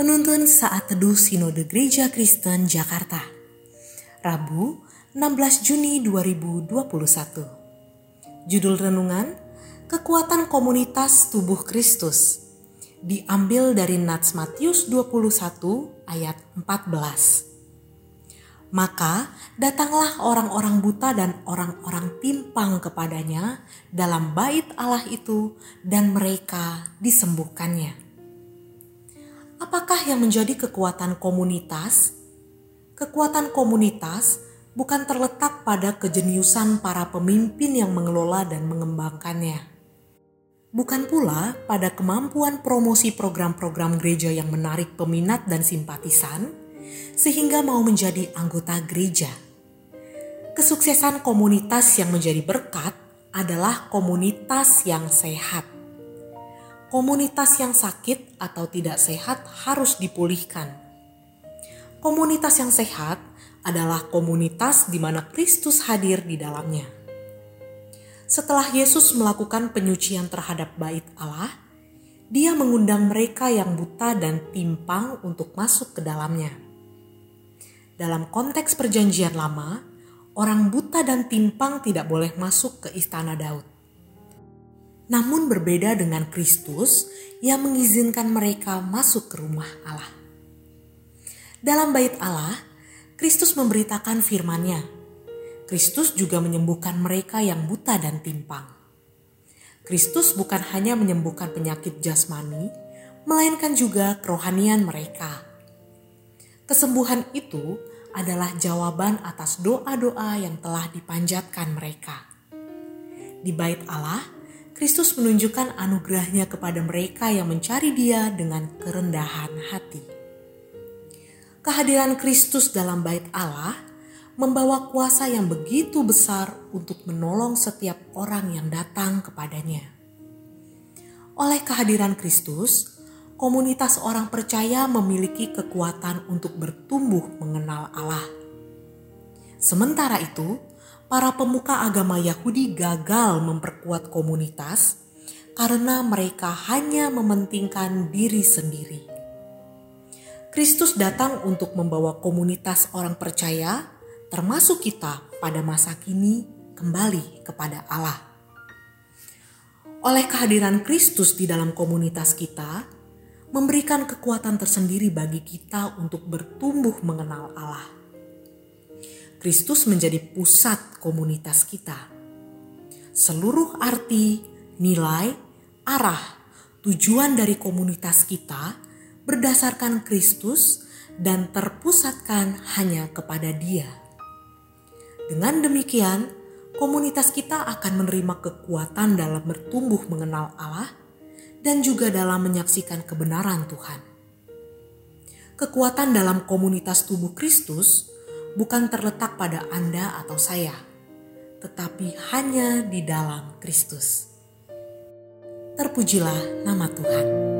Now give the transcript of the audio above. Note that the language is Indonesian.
Penuntun Saat Teduh Sinode Gereja Kristen Jakarta, Rabu 16 Juni 2021. Judul Renungan, Kekuatan Komunitas Tubuh Kristus, diambil dari Nats Matius 21 ayat 14. Maka datanglah orang-orang buta dan orang-orang timpang kepadanya dalam bait Allah itu, dan mereka disembuhkannya. Apakah yang menjadi kekuatan komunitas? Kekuatan komunitas bukan terletak pada kejeniusan para pemimpin yang mengelola dan mengembangkannya. Bukan pula pada kemampuan promosi program-program gereja yang menarik peminat dan simpatisan, sehingga mau menjadi anggota gereja. Kesuksesan komunitas yang menjadi berkat adalah komunitas yang sehat. Komunitas yang sakit atau tidak sehat harus dipulihkan. Komunitas yang sehat adalah komunitas di mana Kristus hadir di dalamnya. Setelah Yesus melakukan penyucian terhadap bait Allah, Dia mengundang mereka yang buta dan timpang untuk masuk ke dalamnya. Dalam konteks Perjanjian Lama, orang buta dan timpang tidak boleh masuk ke istana Daud. Namun berbeda dengan Kristus yang mengizinkan mereka masuk ke rumah Allah. Dalam bait Allah, Kristus memberitakan firman-Nya. Kristus juga menyembuhkan mereka yang buta dan timpang. Kristus bukan hanya menyembuhkan penyakit jasmani, melainkan juga kerohanian mereka. Kesembuhan itu adalah jawaban atas doa-doa yang telah dipanjatkan mereka. Di bait Allah, Kristus menunjukkan anugerah-Nya kepada mereka yang mencari Dia dengan kerendahan hati. Kehadiran Kristus dalam bait Allah membawa kuasa yang begitu besar untuk menolong setiap orang yang datang kepada-Nya. Oleh kehadiran Kristus, komunitas orang percaya memiliki kekuatan untuk bertumbuh mengenal Allah. Sementara itu, para pemuka agama Yahudi gagal memperkuat komunitas karena mereka hanya mementingkan diri sendiri. Kristus datang untuk membawa komunitas orang percaya, termasuk kita pada masa kini, kembali kepada Allah. Oleh kehadiran Kristus di dalam komunitas kita, memberikan kekuatan tersendiri bagi kita untuk bertumbuh mengenal Allah. Kristus menjadi pusat komunitas kita. Seluruh arti, nilai, arah, tujuan dari komunitas kita berdasarkan Kristus dan terpusatkan hanya kepada Dia. Dengan demikian, komunitas kita akan menerima kekuatan dalam bertumbuh mengenal Allah dan juga dalam menyaksikan kebenaran Tuhan. Kekuatan dalam komunitas tubuh Kristus bukan terletak pada Anda atau saya, tetapi hanya di dalam Kristus. Terpujilah nama Tuhan.